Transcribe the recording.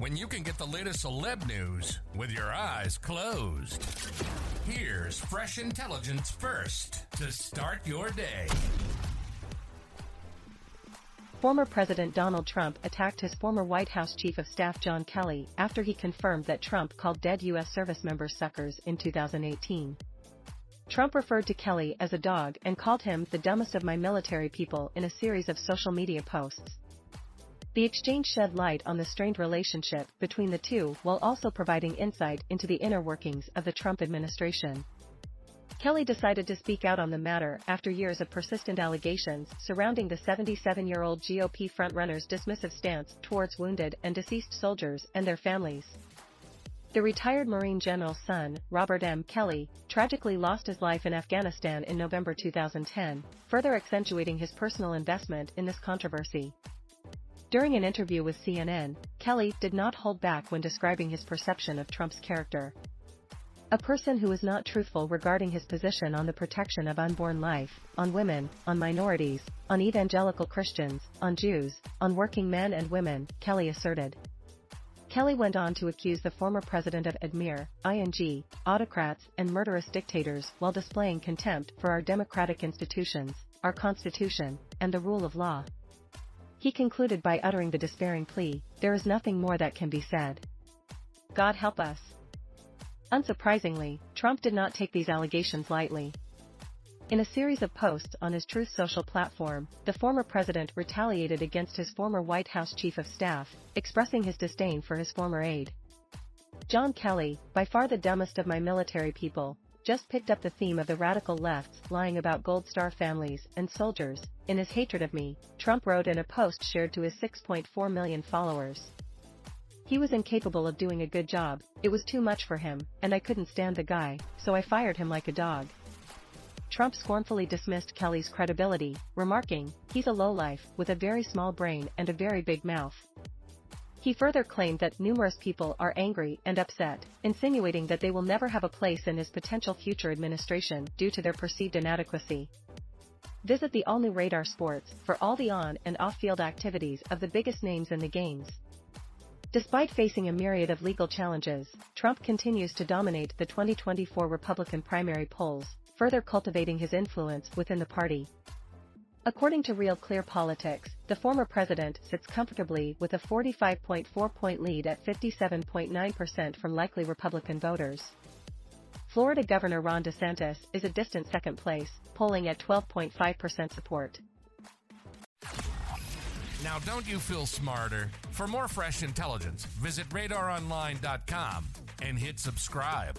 when you can get the latest celeb news with your eyes closed? Here's fresh intelligence first to start your day. Former President Donald Trump attacked his former White House Chief of Staff John Kelly after he confirmed that Trump called dead U.S. service members suckers in 2018. Trump referred to Kelly as a dog and called him the dumbest of my military people in a series of social media posts. The exchange shed light on the strained relationship between the two while also providing insight into the inner workings of the Trump administration. Kelly decided to speak out on the matter after years of persistent allegations surrounding the 77-year-old GOP frontrunner's dismissive stance towards wounded and deceased soldiers and their families. The retired Marine general's son, Robert M. Kelly, tragically lost his life in Afghanistan in November 2010, further accentuating his personal investment in this controversy. During an interview with CNN, Kelly did not hold back when describing his perception of Trump's character. A person who is not truthful regarding his position on the protection of unborn life, on women, on minorities, on evangelical Christians, on Jews, on working men and women, Kelly asserted. Kelly went on to accuse the former president of admire, ing, autocrats and murderous dictators while displaying contempt for our democratic institutions, our Constitution, and the rule of law. He concluded by uttering the despairing plea, "There is nothing more that can be said. God help us." Unsurprisingly, Trump did not take these allegations lightly. In a series of posts on his Truth Social platform, the former president retaliated against his former White House Chief of Staff, expressing his disdain for his former aide. John Kelly, by far the dumbest of my military people, just picked up the theme of the radical left's lying about Gold Star families and soldiers in his hatred of me, Trump wrote in a post shared to his 6.4 million followers. He was incapable of doing a good job, it was too much for him, and I couldn't stand the guy, so I fired him like a dog. Trump scornfully dismissed Kelly's credibility, remarking, "He's a lowlife with a very small brain and a very big mouth." He further claimed that numerous people are angry and upset, insinuating that they will never have a place in his potential future administration due to their perceived inadequacy. Visit the all-new Radar Sports for all the on- and off-field activities of the biggest names in the games. Despite facing a myriad of legal challenges, Trump continues to dominate the 2024 Republican primary polls, further cultivating his influence within the party. According to RealClearPolitics, the former president sits comfortably with a 45.4-point lead at 57.9% from likely Republican voters. Florida Governor Ron DeSantis is a distant second place, polling at 12.5% support. Now don't you feel smarter? For more fresh intelligence, visit radaronline.com and hit subscribe.